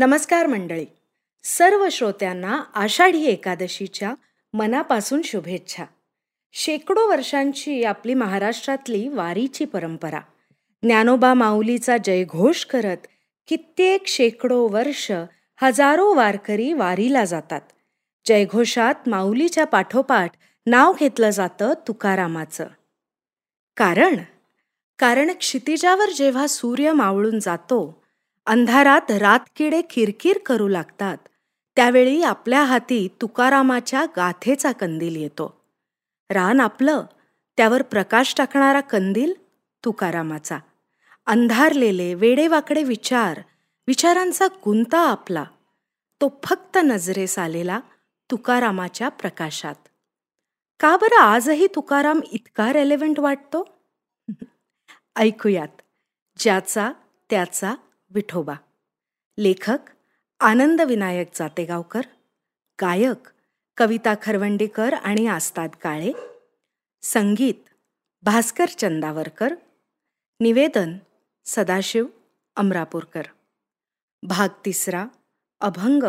नमस्कार मंडळी, सर्व श्रोत्यांना आषाढी एकादशीच्या मनापासून शुभेच्छा. शेकडो वर्षांची आपली महाराष्ट्रातली वारीची परंपरा, ज्ञानोबा माऊलीचा जयघोष करत कित्येक शेकडो वर्ष हजारो वारकरी वारीला जातात. जयघोषात माऊलीच्या पाठोपाठ नाव घेतलं जातं तुकारामाचं. कारण क्षितिजावर जेव्हा सूर्य मावळून जातो, अंधारात रातकिडे किरकिर करू लागतात, त्यावेळी आपल्या हाती तुकारामाच्या गाथेचा कंदील येतो. रान आपलं, त्यावर प्रकाश टाकणारा कंदील तुकारामाचा. अंधारलेले वेडेवाकडे विचारांचा गुंता आपला, तो फक्त नजरेस आलेला तुकारामाच्या प्रकाशात. का बरं आजही तुकाराम इतका रेलेव्हंट वाटतो? ऐकूयात ज्याचा त्याचा विठोबा. लेखक आनंद विनायक जातेगावकर, गायक कविता खरवंडेकर आणि आस्ताद काळे, संगीत भास्कर चंदावरकर, निवेदन सदाशिव अमरापूरकर. भाग 3, अभंग.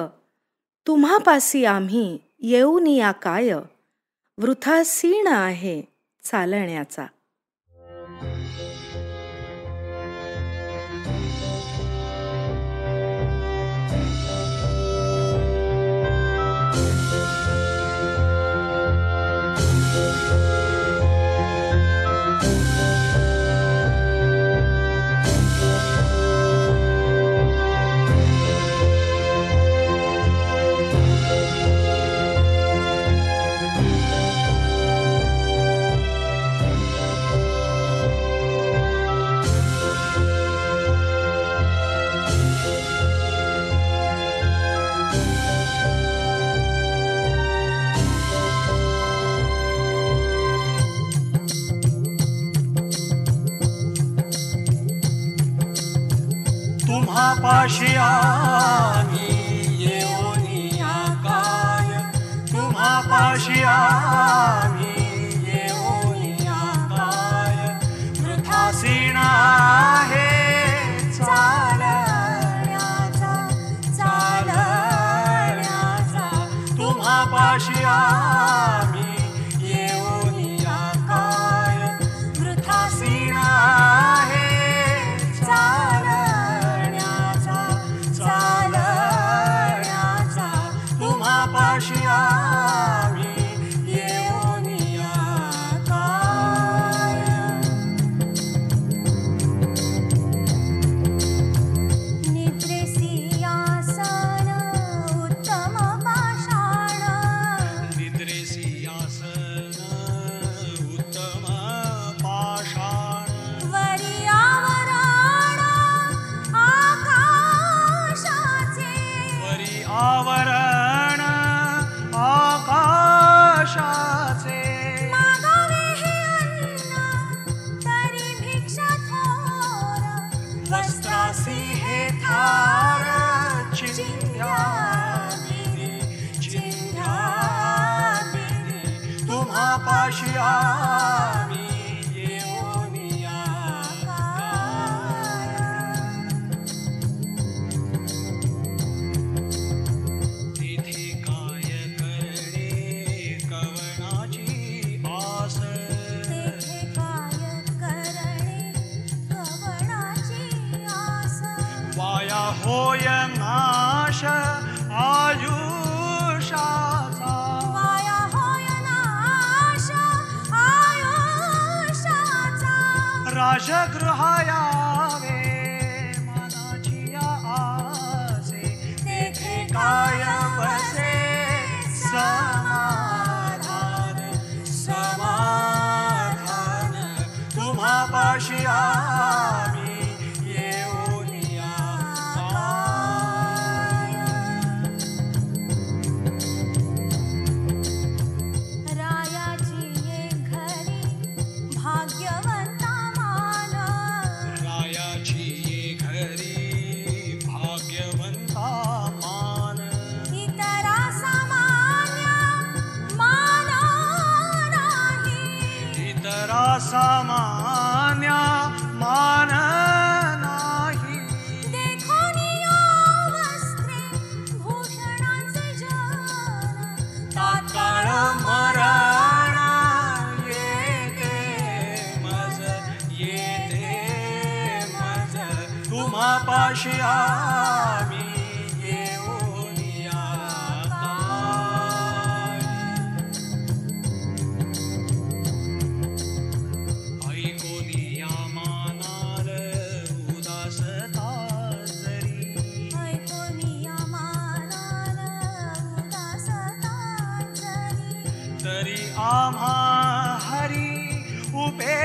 तुम्हापासी आम्ही येऊन या काय, वृथा सीण आहे चालण्याचा. पाशी आम्ही येऊन काय, तुम्हा पाशी आम्ही येऊन काय, वृथासीण आहे चालण्याचा चालण्याचा. तुम्हा पाशी आम्ही येऊन काय, वृथासीण आहे चाल आशी आम्ही येऊन आता ऐकून या मानाल उदासता जरी ऐकून या मानाल उदासता जरी तरी आम्हा हरी उभे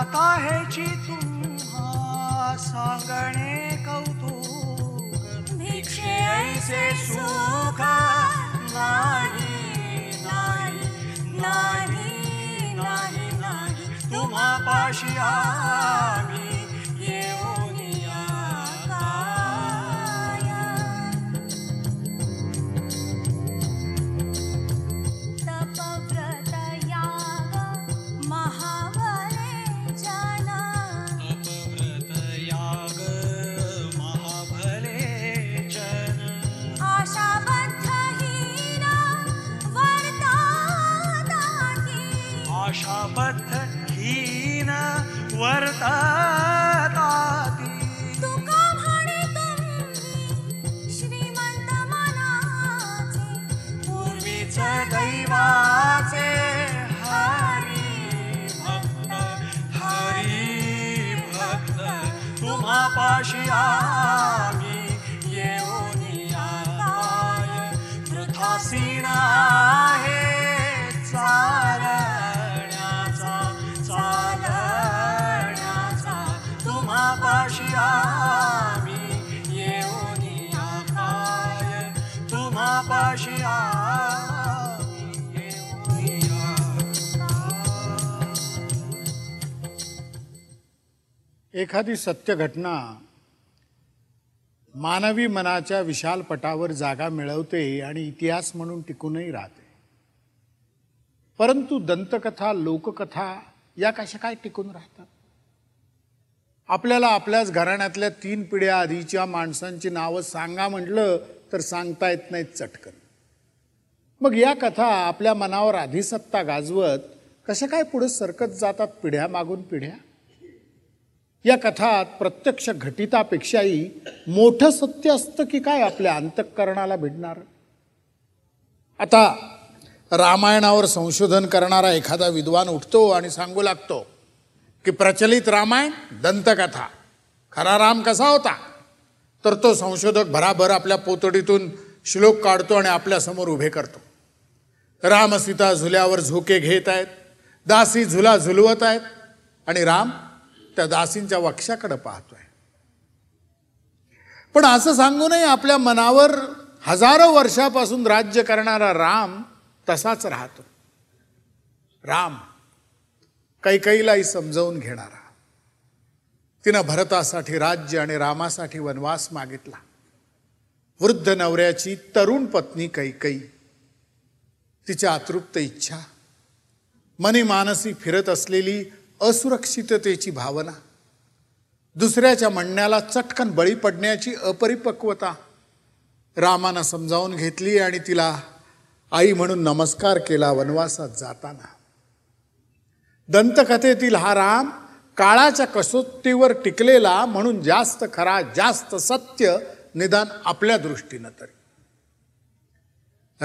आता ह्याची तुम्हा सांगणे कौतुक भिक्षे ऐसे सुख नाही नाही नाही नाही नाही तुम्हा पाशी आम्ही येऊन आशाबद्ध हीन वर्तताती तुका म्हणे तुम्ही श्रीमंत मनाचे पूर्वीच दैवाचे हरी भक्त तुम्हा पाशी आम्ही येऊन आताय वृथासीन आहे एखादी सत्य घटना मानवी मनाच्या विशाल पटावर जागा मिळवते आणि इतिहास म्हणून टिकूनही राहते, परंतु दंतकथा लोककथा या कशा काय टिकून राहतात? आपल्याला आपल्याच घराण्यातल्या 3 पिढ्या आधीच्या माणसांची नावं सांगा म्हटलं तर सांगता येत नाहीत चटकन. मग या कथा आपल्या मनावर आधीसत्ता गाजवत कशा काय पुढे सरकत जातात पिढ्या मागून पिढ्या? या कथात प्रत्यक्ष घटितापेक्षाही मोठं सत्य असतं की काय आपल्या अंतःकरणाला भिडणार? आता रामायणावर संशोधन करणारा एखादा विद्वान उठतो आणि सांगू लागतो की प्रचलित रामायण दंतकथा, खरा राम कसा होता? तर तो संशोधक भराभर आपल्या पोतडीतून श्लोक काढतो आणि आपल्यासमोर उभे करतो. राम सीता झुल्यावर झोके घेत आहेत, दासी झुला झुलवत आहेत आणि राम त्या दासींच्या वक्षाकडे पाहतोय. पण असं सांगूनही आपल्या मनावर हजारो वर्षापासून राज्य करणारा राम तसाच राहतो. राम कैकईलाही समजावून घेणारा, तिनं भरतासाठी राज्य आणि रामासाठी वनवास मागितला. वृद्ध नवऱ्याची तरुण पत्नी कैकई, तिच्या अतृप्त इच्छा, मनी मानसी फिरत असलेली असुरक्षिततेची भावना, दुसऱ्याच्या म्हणण्याला चटकन बळी पडण्याची अपरिपक्वता रामानं समजावून घेतली आणि तिला आई म्हणून नमस्कार केला वनवासात जाताना. दंतकथेतील हा राम काळाच्या कसोटीवर टिकलेला म्हणून जास्त खरा, जास्त सत्य, निदान आपल्या दृष्टीनं तरी.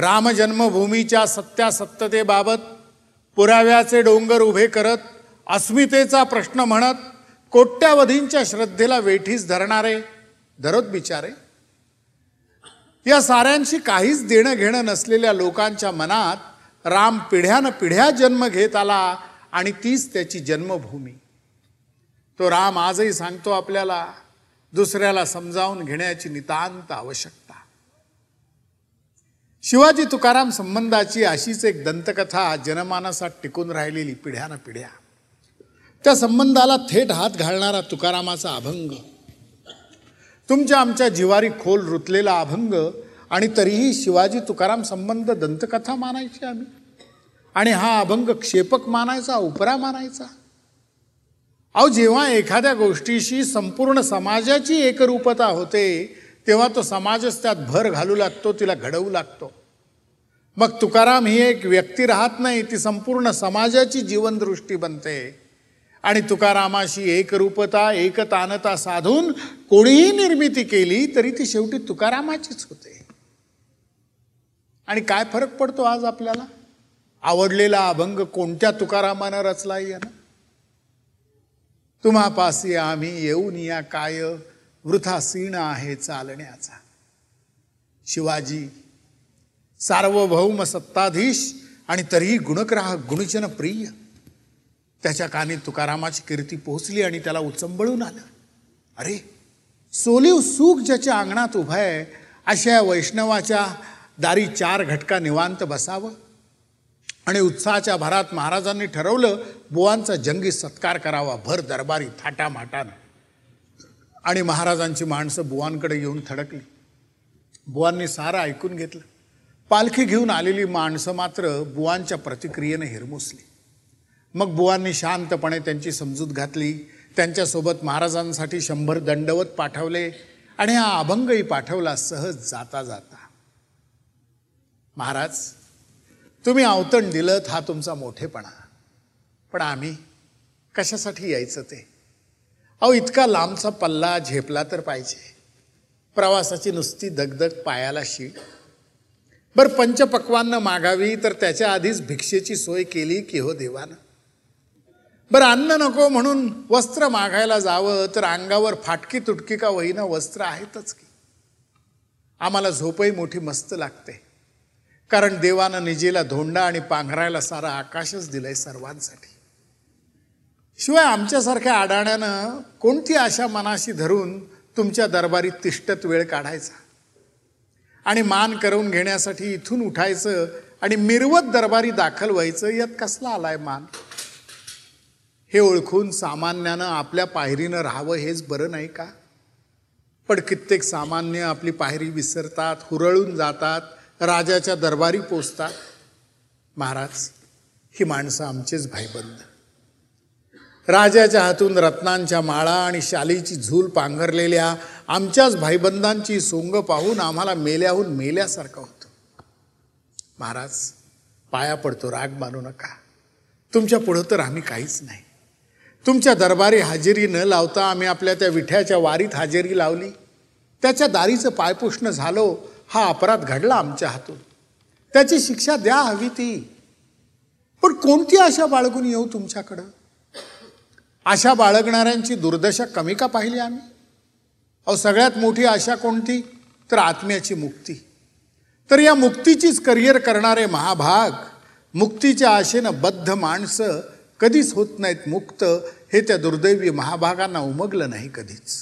रामजन्मभूमीच्या सत्यासत्यतेबाबत पुराव्याचे डोंगर उभे करत, अस्मितेचा प्रश्न म्हणत, कोट्यावधींच्या श्रद्धेला वेठीस धरणारे दरोद बिचारे, या साऱ्यांशी काहीच देणं घेणं नसलेल्या लोकांच्या मनात राम पिढ्यानं पिढ्या जन्म घेत आला आणि तीच त्याची जन्मभूमी. तो राम आजही सांगतो आपल्याला दुसऱ्याला समजावून घेण्याची नितांत आवश्यकता. शिवाजी तुकाराम संबंधाची अशीच एक दंतकथा जनमानसात टिकून राहिलेली पिढ्यानं पिढ्या. त्या संबंधाला थेट हात घालणारा तुकारामाचा अभंग, तुमच्या आमच्या जिवारी खोल रुतलेला अभंग, आणि तरीही शिवाजी तुकाराम संबंध दंतकथा मानायची आम्ही आणि हा अभंग क्षेपक मानायचा, उपरा मानायचा. अहो, जेव्हा एखाद्या गोष्टीशी संपूर्ण समाजाची एकरूपता होते तेव्हा तो समाजच त्यात भर घालू लागतो, तिला घडवू लागतो. मग तुकाराम ही एक व्यक्ती राहत नाही, ती संपूर्ण समाजाची जीवनदृष्टी बनते. आणि तुकारामाशी एकरूपता एकतानता साधून कोणीही निर्मिती केली तरी ती शेवटी तुकारामाचीच होते. आणि काय फरक पडतो आज आपल्याला? आवडलेला अभंग कोणत्या तुकारामानं रचला यानं? तुम्हापासी आम्ही येऊन या काय, वृथा सीण आहे चालण्याचा. शिवाजी सार्वभौम सत्ताधीश आणि तरीही गुणग्राहक, गुणजन प्रिय. त्याच्या कानी तुकारामाची कीर्ती पोहोचली आणि त्याला उचंबळून आलं, अरे सोलीव सुख ज्याच्या अंगणात उभा आहे अशा वैष्णवाच्या दारी चार घटका निवांत बसावं. आणि उत्साहाच्या भरात महाराजांनी ठरवलं बुवांचा जंगी सत्कार करावा, भर दरबारी थाटामाटानं. आणि महाराजांची माणसं बुवांकडे येऊन थडकली. बुवांनी सारं ऐकून घेतलं. पालखी घेऊन आलेली माणसं मात्र बुवांच्या प्रतिक्रियेने हिरमुसली. मग बुवांनी शांतपणे त्यांची समजूत घातली. त्यांच्यासोबत महाराजांसाठी 100 दंडवत पाठवले आणि हा अभंगही पाठवला सहज जाता जाता. महाराज, तुम्ही अवतण दिलं हा तुमचा मोठेपणा, पण आम्ही कशासाठी यायचं ते? अहो इतका लांबचा पल्ला झेपला तर पाहिजे, प्रवासाची नुसती दगदग पायाला शीळ. बरं पंचपक्वांना मागावी तर त्याच्या आधीच भिक्षेची सोय केली की हो देवानं. बरं अन्न नको म्हणून वस्त्र मागायला जावं तर अंगावर फाटकी तुटकी का वहीनं वस्त्र आहेतच की. आम्हाला झोपही मोठी मस्त लागते, कारण देवानं निजेला धोंडा आणि पांघरायला सारा आकाशच दिलंय सर्वांसाठी. शिवाय आमच्यासारख्या आडाण्यानं कोणती आशा मनाशी धरून तुमच्या दरबारी तिष्ठत वेळ काढायचा आणि मान करून घेण्यासाठी इथून उठायचं आणि मिरवत दरबारी दाखल व्हायचं, यात कसला आलाय मान? हे ओळखून सामान्यानं आपल्या पायरीनं राहावं हेच बरं नाही का? पण कित्येक सामान्य आपली पायरी विसरतात, हुरळून जातात, राजाच्या दरबारी पोचतात. महाराज, ही माणसं आमचेच भाईबंद. राजाच्या हातून रत्नांच्या माळा आणि शालीची झूल पांघरलेल्या आमच्याच भाईबंदांची सोंग पाहून आम्हाला मेल्याहून मेल्यासारखं होतं. महाराज, पाया पडतो, राग मानू नका. तुमच्या पुढं तर आम्ही काहीच नाही. तुमच्या दरबारी हजेरी न लावता आम्ही आपल्या त्या विठ्याच्या वारीत हजेरी लावली. त्याच्या दारीचं पायपुष्ण झालो, हा अपराध घडला आमच्या हातून. त्याची शिक्षा द्या हवी ती. पण कोणती आशा बाळगून येऊ तुमच्याकडं? आशा बाळगणाऱ्यांची दुर्दशा कमी का पाहिली आम्ही? अहो सगळ्यात मोठी आशा कोणती तर आत्म्याची मुक्ती. तर या मुक्तीचीच करिअर करणारे महाभाग, मुक्तीच्या आशेनं बद्ध माणसं कधीच होत नाहीत मुक्त, हे त्या दुर्दैवी महाभागांना उमगलं नाही कधीच.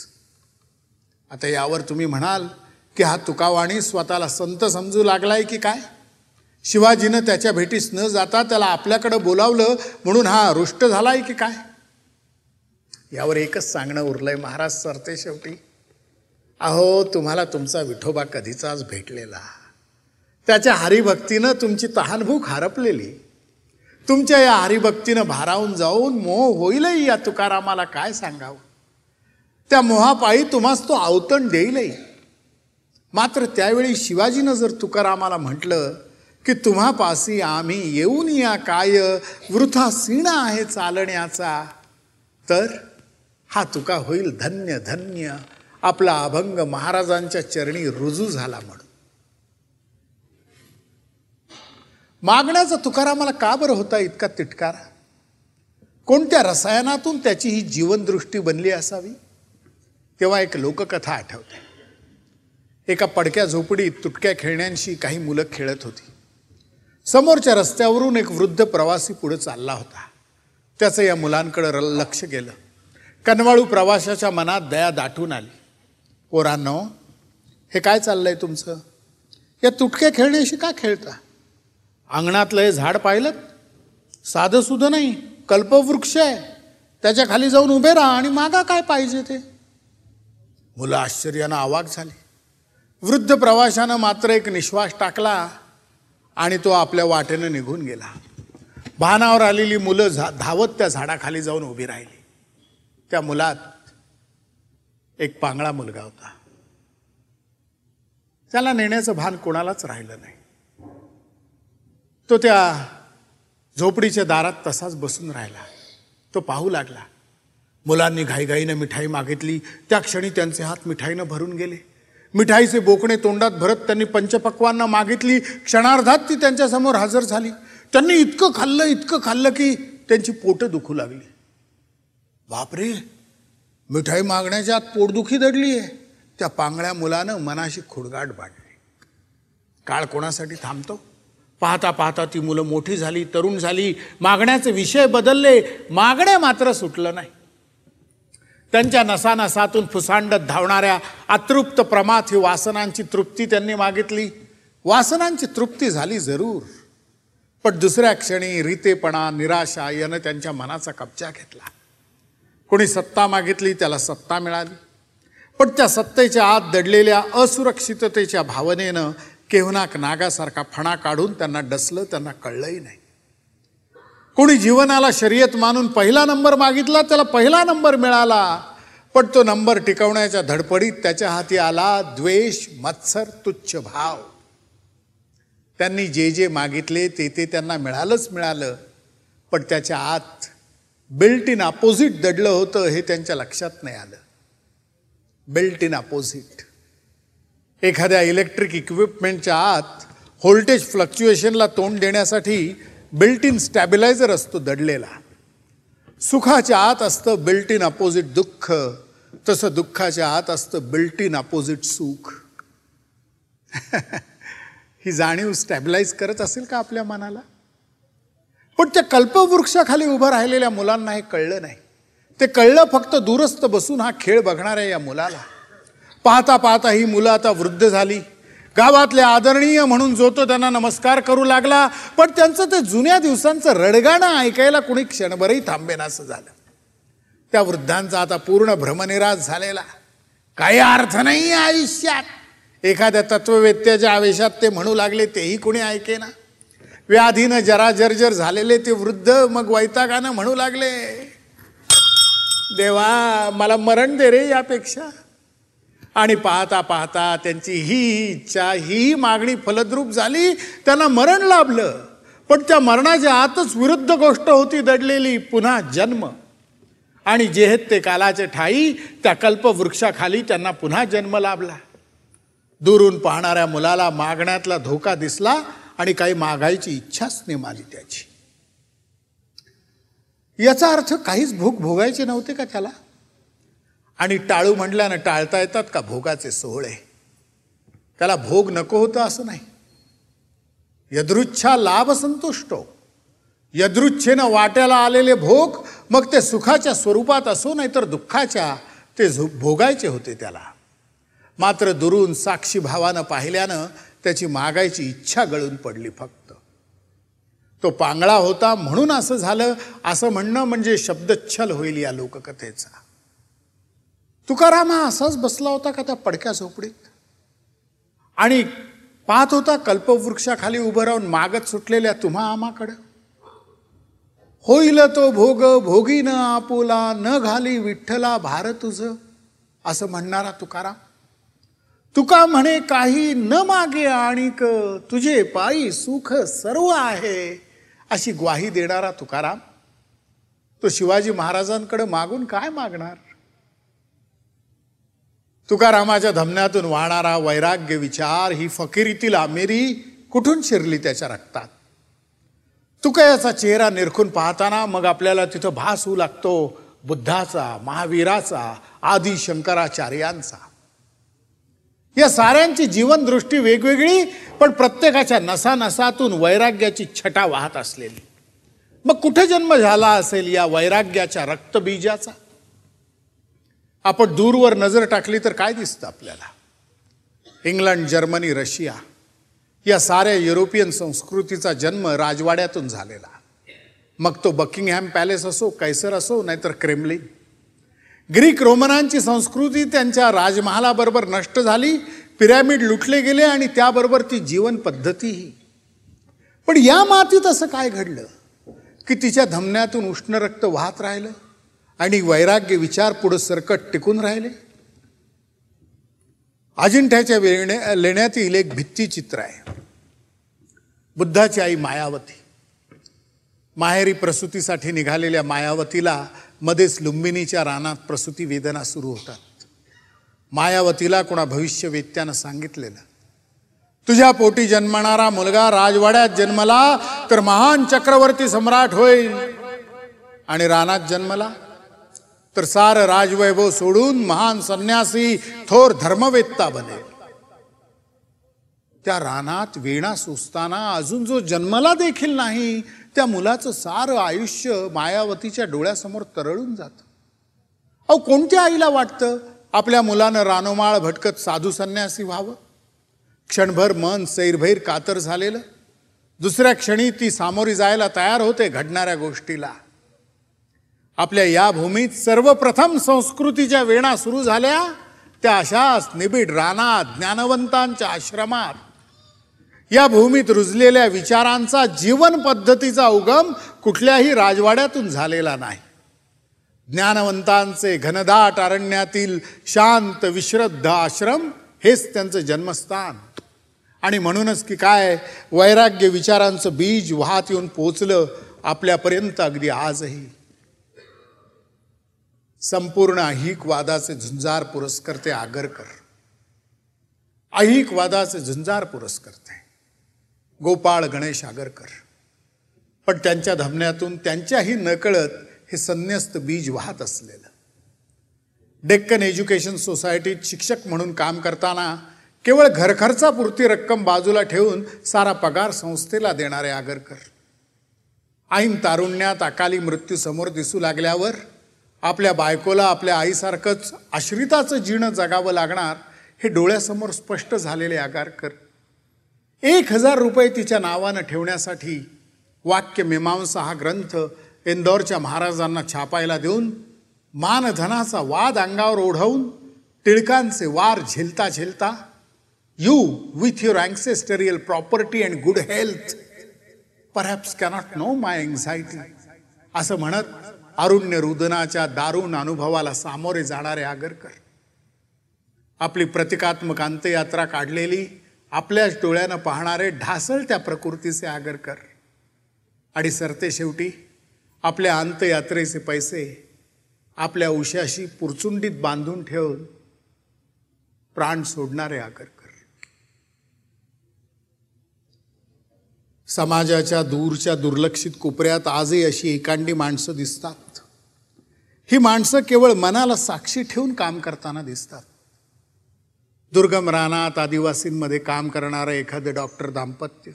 आता यावर तुम्ही म्हणाल की हा तुकावाणी स्वतःला संत समजू लागलाय की काय? शिवाजीनं त्याच्या भेटीस न जाता त्याला आपल्याकडे बोलावलं म्हणून हा रुष्ट झालाय की काय? यावर एकच सांगणं उरलंय महाराज सरते शेवटी. अहो तुम्हाला तुमचा विठोबा कधीचाच भेटलेला, त्याच्या हरिभक्तीनं तुमची तहानभूक हरपलेली. तुमच्या या हरिभक्तीनं भारावून जाऊन मोह होईलही, या तुकारामाला काय सांगावं. त्या मोहापायी तुम्हास तो अवतण देईलही. मात्र त्यावेळी शिवाजीनं जर तुकारामाला म्हटलं की तुम्हापासी आम्ही येऊन या काय, वृथा सीण आहे चालण्याचा, तर हा तुका होईल धन्य धन्य, आपला अभंग महाराजांच्या चरणी रुजू झाला म्हणून. मागण्याचा तुकारामाला का बरं होता इतका तिटकारा? कोणत्या रसायनातून त्याची ही जीवनदृष्टी बनली असावी? तेव्हा एक लोककथा आठवते. एका पडक्या झोपडीत तुटक्या खेळण्यांशी काही मुलं खेळत होती. समोरच्या रस्त्यावरून एक वृद्ध प्रवासी पुढे चालला होता. त्याचं या मुलांकडे लक्ष गेलं. कनवाळू प्रवाशाच्या मनात दया दाटून आली. पोरांनो, हे काय चाललंय तुमचं? या तुटक्या खेळण्याशी का खेळता? अंगणातलं हे झाड पाहिलं? साधं सुधं नाही, कल्पवृक्ष आहे. त्याच्या खाली जाऊन उभे राहा आणि मागा काय पाहिजे ते. मुलं आश्चर्यानं अवाक झाली. वृद्ध प्रवाशानं मात्र एक निश्वास टाकला आणि तो आपल्या वाटेनं निघून गेला. भानावर आलेली मुलं धावत त्या झाडाखाली जाऊन उभी राहिली. त्या मुलात एक पांगळा मुलगा होता. त्याला नेण्याचं भान कोणालाच राहिलं नाही. तो त्या झोपडीच्या दारात तसाच बसून राहिला. तो पाहू लागला. मुलांनी घाईघाईनं मिठाई मागितली. त्या क्षणी त्यांचे हात मिठाईनं भरून गेले. मिठाईचे बोकणे तोंडात भरत त्यांनी पंचपक्वांना मागितली. क्षणार्धात ती त्यांच्यासमोर हजर झाली. त्यांनी इतकं खाल्लं की त्यांची पोटं दुखू लागली. बापरे, मिठाई मागण्याच्या आत पोटदुखी दडली आहे. त्या पांगळ्या मुलानं मनाशी खुडगाट बांधली. काळ कोणासाठी थांबतो? पाहता पाहता ती मुलं मोठी झाली, तरुण झाली. मागण्याचे विषय बदलले, मागणे मात्र सुटलं नाही. त्यांच्या नसानसातून फुसांडत धावणाऱ्या अतृप्त प्रमाथ ही वासनांची तृप्ती त्यांनी मागितली. वासनांची तृप्ती झाली जरूर, पण दुसऱ्या क्षणी रितेपणा, निराशा यानं त्यांच्या मनाचा कब्जा घेतला. कोणी सत्ता मागितली, त्याला सत्ता मिळाली, पण त्या सत्तेच्या आत दडलेल्या असुरक्षिततेच्या भावनेनं केव्हानाक नागासारखा फणा काढून त्यांना डसलं. त्यांना कळलंही नाही. कोणी जीवनाला शर्यत मानून पहिला नंबर मागितला, त्याला पहिला नंबर मिळाला, पण तो नंबर टिकवण्याच्या धडपडीत त्याच्या हाती आला द्वेष, मत्सर, तुच्छ भाव. त्यांनी जे जे मागितले ते त्यांना मिळालं, पण त्याच्या आत बिल्ट इन अपोजिट दडलं होतं हे त्यांच्या लक्षात नाही आलं. Built in opposite. एखाद्या इलेक्ट्रिक इक्विपमेंटच्या आत व्होल्टेज फ्लक्च्युएशनला तोंड देण्यासाठी बिल्ट इन स्टॅबिलायझर असतो दडलेला. सुखाच्या आत असतं बिल्ट इन अपोजिट दुःख, तसं दुःखाच्या आत असतं बिल्ट इन अपोजिट सुख. ही जाणीव स्टॅबिलाईज करत असेल का आपल्या मनाला? पण त्या कल्पवृक्षाखाली उभं राहिलेल्या मुलांना हे कळलं नाही. ते कळलं फक्त दूरस्थ बसून हा खेळ बघणाऱ्या या मुलाला. पाहता पाहता ही मुलं आता वृद्ध झाली. गावातले आदरणीय म्हणून जो तो त्यांना नमस्कार करू लागला, पण त्यांचं ते जुन्या दिवसांचं रडगाणं ऐकायला कुणी क्षणभरही थांबेनासं झालं. त्या वृद्धांचा आता पूर्ण भ्रमनिरास झालेला. काही अर्थ नाही आयुष्यात, एखाद्या तत्ववेत्त्याच्या आवेशात ते म्हणू लागले, तेही कुणी ऐकेना. व्याधीनं जराजर्जर झालेले ते वृद्ध मग वैतागानं म्हणू लागले, देवा मला मरण दे रे यापेक्षा. आणि पाहता पाहता त्यांची ही इच्छा, ही मागणी फलद्रूप झाली. त्यांना मरण लाभलं, पण त्या मरणाच्या आतच विरुद्ध गोष्ट होती दडलेली, पुन्हा जन्म. आणि जे आहेत ते कालाचे ठाई, त्या कल्पवृक्षाखाली त्यांना पुन्हा जन्म लाभला. दुरून पाहणाऱ्या मुलाला मागण्यातला धोका दिसला आणि काही मागायची इच्छाच निर्माली त्याची. याचा अर्थ काहीच भूक भोगायची नव्हते का त्याला? आणि टाळू म्हटल्यानं टाळता येतात का भोगाचे सोहळे? त्याला भोग नको होता असं नाही. यदृच्छा लाभ संतुष्टो, यदृच्छेनं वाट्याला आलेले भोग, मग ते सुखाच्या स्वरूपात असो नाहीतर दुःखाच्या, ते भोगायचे होते त्याला. मात्र दुरून साक्षीभावानं पाहिल्यानं त्याची मागायची इच्छा गळून पडली. फक्त तो पांगळा होता म्हणून असं झालं, असं म्हणणं म्हणजे शब्दच्छल होईल या लोककथेचा. तुकाराम हा असाच बसला होता का त्या पडक्या झोपडीत, आणि पाहत होता कल्पवृक्षाखाली उभं राहून मागत सुटलेल्या तुम्हा आमाकडं. होईल तो भोग भोगी न आपुला, न घाली विठ्ठला भार तुझ, असं म्हणणारा तुकाराम. तुका म्हणे काही न मागे आणिक, तुझे पायी सुख सर्व आहे, अशी ग्वाही देणारा तुकाराम. तो शिवाजी महाराजांकडे मागून काय मागणार? तुकारामाच्या धमन्यातून वाहणारा वैराग्य विचार, ही फकिरीतील आमेरी कुठून शिरली त्याच्या रक्तात? तुकयाचा चेहरा निरखून पाहताना मग आपल्याला तिथं भास होऊ लागतो बुद्धाचा, महावीराचा, आदी शंकराचार्यांचा. या साऱ्यांची जीवनदृष्टी वेगवेगळी, पण प्रत्येकाच्या नसानसातून वैराग्याची छटा वाहत असलेली. मग कुठे जन्म झाला असेल या वैराग्याच्या रक्तबीजाचा? आपण दूरवर नजर टाकली तर काय दिसतं आपल्याला? इंग्लंड, जर्मनी, रशिया या साऱ्या युरोपियन संस्कृतीचा जन्म राजवाड्यातून झालेला. मग तो बकिंगहॅम पॅलेस असो, कैसर असो नाहीतर क्रेमलिन. ग्रीक रोमनांची संस्कृती त्यांच्या राजमहालाबरोबर नष्ट झाली, पिरॅमिड लुटले गेले आणि त्याबरोबर ती जीवन पद्धतीही. पण या मातीत असं काय घडलं की तिच्या धमन्यातून उष्ण रक्त वाहत राहिलं आणि वैराग्य विचार पुढे सरकट टिकून राहिले? अजिंठ्याच्या लेण्यातील एक भित्तीचित्र आहे. बुद्धाची आई मायावती. माहेरी प्रसूतीसाठी निघालेल्या मायावतीला मध्येच लुंबिनीच्या रानात प्रसूती वेदना सुरू होतात. मायावतीला कोणा भविष्यवेत्यानं सांगितलेलं, तुझ्या पोटी जन्मणारा मुलगा राजवाड्यात जन्मला तर महान चक्रवर्ती सम्राट होईल, आणि रानात जन्मला तर सारं राजवैभव सोडून महान संन्यासी थोर धर्मवेत्ता बनेल. त्या रानात वीणा सुस्ताना अजून जो जन्मला देखील नाही त्या मुलाचं सारं आयुष्य मायावतीच्या डोळ्यासमोर तरळून जातं. अहो, कोणत्या आईला वाटतं आपल्या मुलानं रानोमाळ भटकत साधू संन्यासी व्हावं? क्षणभर मन सैरभैर कातर झालेलं, दुसऱ्या क्षणी ती सामोरी जायला तयार होते घडणाऱ्या गोष्टीला. आपल्या या भूमीत सर्वप्रथम संस्कृतीच्या वेणा सुरू झाल्या त्या अशाच निबिड रानात, ज्ञानवंतांच्या आश्रमात. या भूमीत रुजलेल्या विचारांचा, जीवन पद्धतीचा उगम कुठल्याही राजवाड्यातून झालेला नाही. ज्ञानवंतांचे घनदाट अरण्यातील शांत विश्रद्ध आश्रम हेच त्यांचं जन्मस्थान. आणि म्हणूनच की काय, वैराग्य विचारांचं बीज वाहत येऊन पोचलं आपल्यापर्यंत अगदी आजही. संपूर्ण अहिकवादाचे झुंजार पुरस्कर्ते आगरकर, अहिकवादाचे झुंजार पुरस्कर्ते गोपाळ गणेश आगरकर, पण त्यांच्या धमन्यातून त्यांच्याही नकळत हे संन्यस्त बीज वाहत असलेलं. डेक्कन एज्युकेशन सोसायटीत शिक्षक म्हणून काम करताना केवळ घरखर्चापुरती रक्कम बाजूला ठेवून सारा पगार संस्थेला देणारे आगरकर, ऐन तारुण्यात अकाली मृत्यूसमोर दिसू लागल्यावर आपल्या बायकोला आपल्या आईसारखंच आश्रिताचं जीणं जगावं लागणार हे डोळ्यासमोर स्पष्ट झालेले आगरकर 1,000 रुपये तिच्या नावानं ठेवण्यासाठी वाक्य मीमांसा हा ग्रंथ इंदौरच्या महाराजांना छापायला देऊन मानधनाचा वाद अंगावर ओढवून टिळकांचे वार झेलता झेलता you with your अँसेस्टरियल property and good health perhaps cannot know my anxiety असं म्हणत अरुण्य रुदनाच्या दारुण अनुभवाला सामोरे जाणारे आगरकर. आपली प्रतिकात्मक अंत्ययात्रा काढलेली आपल्याच डोळ्यानं पाहणारे ढासळत्या प्रकृतीचे आगरकर. आणि सरते शेवटी आपल्या अंत्ययात्रेचे पैसे आपल्या उश्याशी पुरचुंडीत बांधून ठेवून प्राण सोडणारे आगरकर. समाजाच्या दूरच्या दुर्लक्षित कोपऱ्यात आजही अशी एकांडी माणसं दिसतात. ही माणसं केवळ मनाला साक्षी ठेवून काम करताना दिसतात. दुर्गम रानात आदिवासींमध्ये काम करणारं एखादं डॉक्टर दाम्पत्य,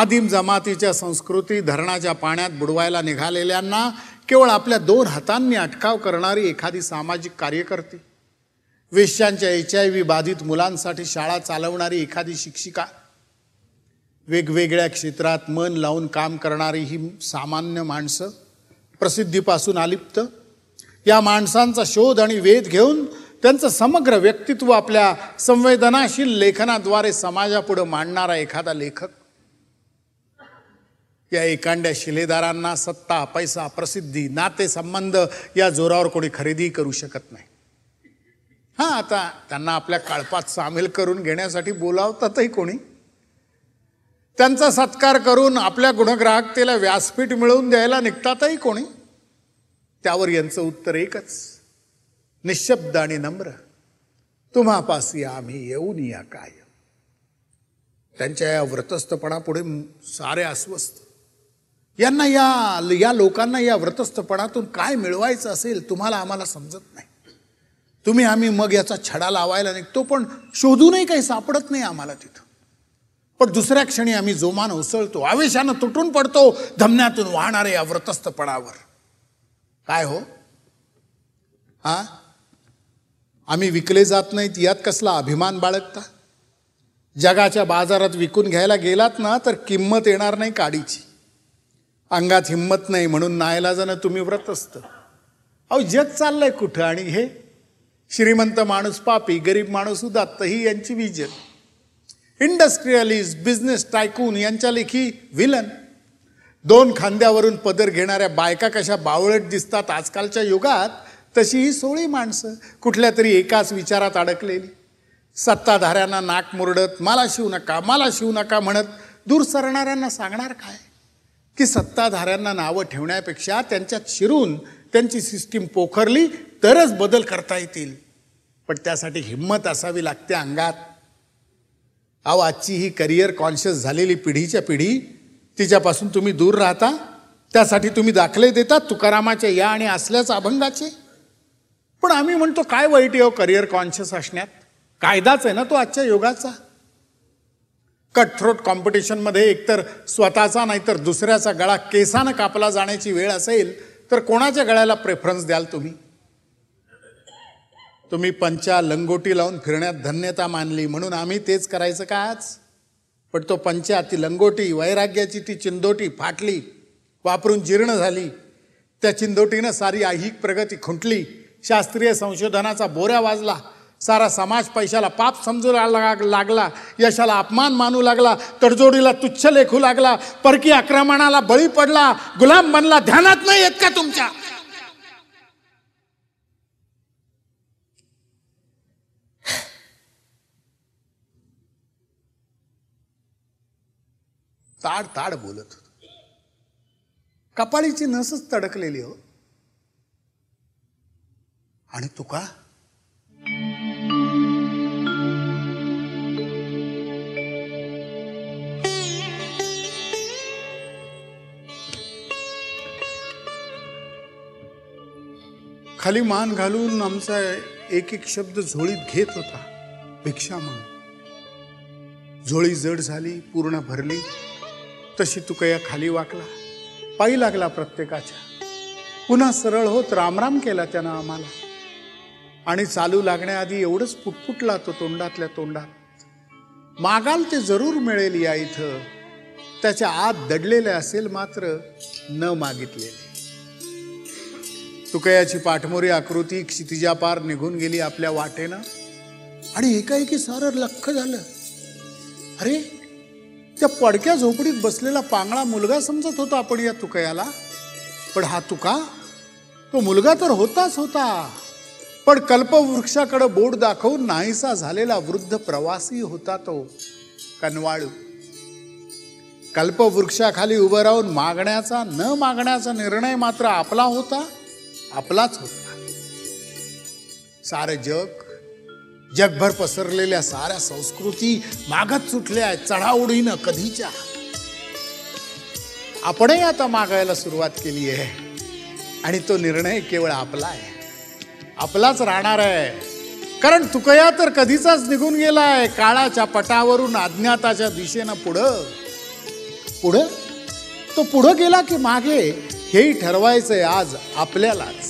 आदिम जमातीच्या संस्कृती धरणाच्या पाण्यात बुडवायला निघालेल्यांना केवळ आपल्या 2 हातांनी अटकाव करणारी एखादी सामाजिक कार्यकर्ती, वेश्यांच्या HIV बाधित मुलांसाठी शाळा चालवणारी एखादी शिक्षिका, वेगवेगळ्या क्षेत्रात मन लावून काम करणारी ही सामान्य माणसं प्रसिद्धीपासून अलिप्त. या माणसांचा शोध आणि वेध घेऊन त्यांचं समग्र व्यक्तित्व आपल्या संवेदनाशील लेखनाद्वारे समाजापुढं मांडणारा एखादा लेखक. या एकांड्या शिलेदारांना सत्ता, पैसा, प्रसिद्धी, नातेसंबंध या जोरावर कोणी खरेदी करू शकत नाही. हां, आता त्यांना आपल्या कळपात सामील करून घेण्यासाठी बोलावतातही कोणी. त्यांचा सत्कार करून आपल्या गुणग्राहकतेला व्यासपीठ मिळवून द्यायला निघतातही कोणी. त्यावर यांचं उत्तर एकच, निशब्द आणि नम्र, तुम्हापासी आम्ही येऊन या काय. त्यांच्या या व्रतस्थपणापुढे सारे अस्वस्थ. यांना या लोकांना या व्रतस्थपणातून काय मिळवायचं असेल तुम्हाला आम्हाला समजत नाही. तुम्ही आम्ही मग याचा छडा लावायला निघतो, पण शोधूनही काही सापडत नाही आम्हाला तिथं. पण दुसऱ्या क्षणी आम्ही जोमान उसळतो, आवेशानं तुटून पडतो धमन्यातून वाहणारे या व्रतस्थपणावर. काय हो, हा आम्ही विकले जात नाहीत यात कसला अभिमान बाळगता? जगाच्या बाजारात विकून घ्यायला गेलात ना तर किंमत येणार नाही काडीची. अंगात हिंमत नाही म्हणून नाईलाजानं तुम्ही व्रतस्थ. अहो, जग चाललंय कुठं? आणि हे श्रीमंत माणूस पापी, गरीब माणूस उदात्त ही यांची विजन. इंडस्ट्रियलिस्ट, बिझनेस टायकून यांच्या लेखी विलन. 2 खांद्यावरून पदर घेणाऱ्या बायका कशा बावळट दिसतात आजकालच्या युगात, तशी ही सोळी माणसं कुठल्या तरी एकाच विचारात अडकलेली. सत्ताधाऱ्यांना नाक मुरडत मला शिवू नका, मला शिवू नका म्हणत दूर सरणाऱ्यांना सांगणार काय की सत्ताधाऱ्यांना नावं ठेवण्यापेक्षा त्यांच्यात शिरून त्यांची सिस्टीम पोखरली तरच बदल करता येतील. पण त्यासाठी हिंमत असावी लागते अंगात. अहो आजची ही करिअर कॉन्शियस झालेली पिढीच्या पिढी तिच्यापासून तुम्ही दूर राहता. त्यासाठी तुम्ही दाखले देतात तुकारामाचे या आणि असल्याच अभंगाचे. पण आम्ही म्हणतो काय वाईट आहे हो करिअर कॉन्शियस असण्यात. कायदाच आहे ना तो आजच्या योगाचा. कट थ्रोट कॉम्पिटिशनमध्ये एकतर स्वतःचा नाहीतर दुसऱ्याचा गळा केसानं कापला जाण्याची वेळ असेल तर कोणाच्या गळ्याला प्रेफरन्स द्याल तुम्ही. तुम्ही पंचा लंगोटी लावून फिरण्यात धन्यता मानली म्हणून आम्ही तेच करायचं का आज. पण तो पंचा ती लंगोटी वैराग्याची ती चिंदोटी फाटली वापरून जीर्ण झाली. त्या चिंदोटीनं सारी ऐहिक प्रगती खुंटली. शास्त्रीय संशोधनाचा बोऱ्या वाजला. सारा समाज पैशाला पाप समजू लागला. यशाला अपमान मानू लागला. तडजोडीला तुच्छ लेखू लागला. परकी आक्रमणाला बळी पडला. गुलाम बनला. ध्यानात नाही येत का तुमच्या. ताड ताड बोलत होतो. कपाळीची नसच तडकलेली हो. आणि तुका खाली मान घालून आमचा एक एक शब्द झोळीत घेत होता. भिक्षा म्हणून झोळी जड झाली पूर्ण भरली तशी तुकया खाली वाकला. पायी लागला प्रत्येकाच्या. पुन्हा सरळ होत रामराम केला त्यानं आम्हाला. आणि चालू लागण्याआधी एवढंच पुटपुटला तो तोंडातल्या तोंडात. मागाल ते जरूर मिळेल या इथं. त्याच्या आत दडलेले असेल मात्र न मागितलेले. तुकयाची पाठमोरी आकृती क्षितिजापार निघून गेली आपल्या वाटेनं. आणि एकाएकी सारं लख्ख झालं. अरे त्या पडक्या झोपडीत बसलेला पांगळा मुलगा समजत होता आपण या तुकयाला. पण हा तुका तो मुलगा तर होताच होता. पण कल्पवृक्षाकडे बोट दाखवून नाहीसा झालेला वृद्ध प्रवासी होता तो कनवाळू. कल्पवृक्षाखाली उभं राहून मागण्याचा न मागण्याचा निर्णय मात्र आपला होता. आपलाच होता. सारं जग जगभर पसरलेल्या साऱ्या संस्कृती मागत सुटल्या आहेत चढाओढीनं कधीच्या. आपणही आता मागायला सुरुवात केली आहे. आणि तो निर्णय केवळ आपला आहे. आपलाच राहणार आहे. कारण तुकया तर कधीचाच निघून गेलाय काळाच्या पटावरून अज्ञाताच्या दिशेनं पुढं पुढं. तो पुढं गेला की मागे हेही ठरवायचंय आज आपल्यालाच.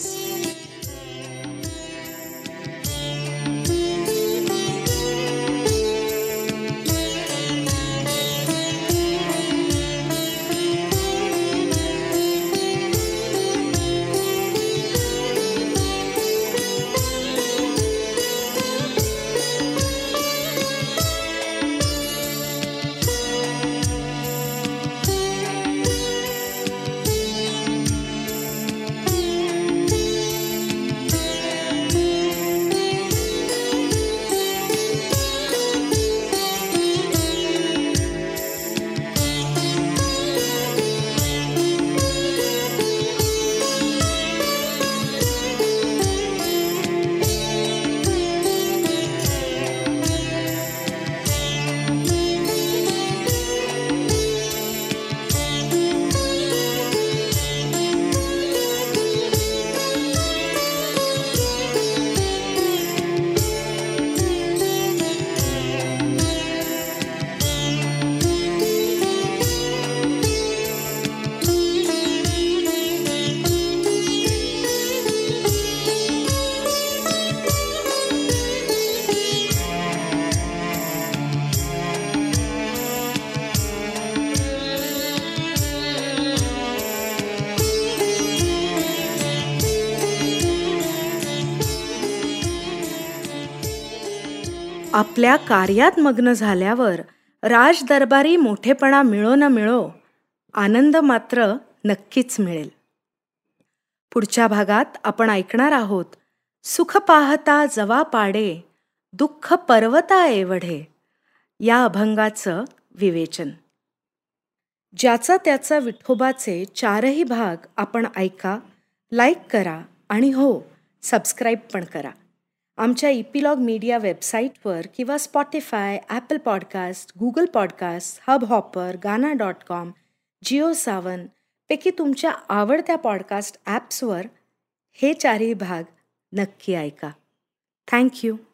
आपल्या कार्यात मग्न झाल्यावर राजदरबारी मोठेपणा मिळो न मिळो आनंद मात्र नक्कीच मिळेल. पुढच्या भागात आपण ऐकणार आहोत सुख पाहता जवा पाडे दुःख पर्वता एवढे या अभंगाचं विवेचन. ज्याचा त्याचा विठोबाचे चारही भाग आपण ऐका, लाईक करा आणि हो, सबस्क्राईब पण करा. आमच्या एपिलॉग मीडिया वेबसाईटवर किंवा Spotify, Apple podcast, Google podcast, hub hopper, गाना.com, JioSaवन पैकी तुमच्या आवडत्या पॉडकास्ट ॲप्सवर हे चारही भाग नक्की ऐका. थँक्यू.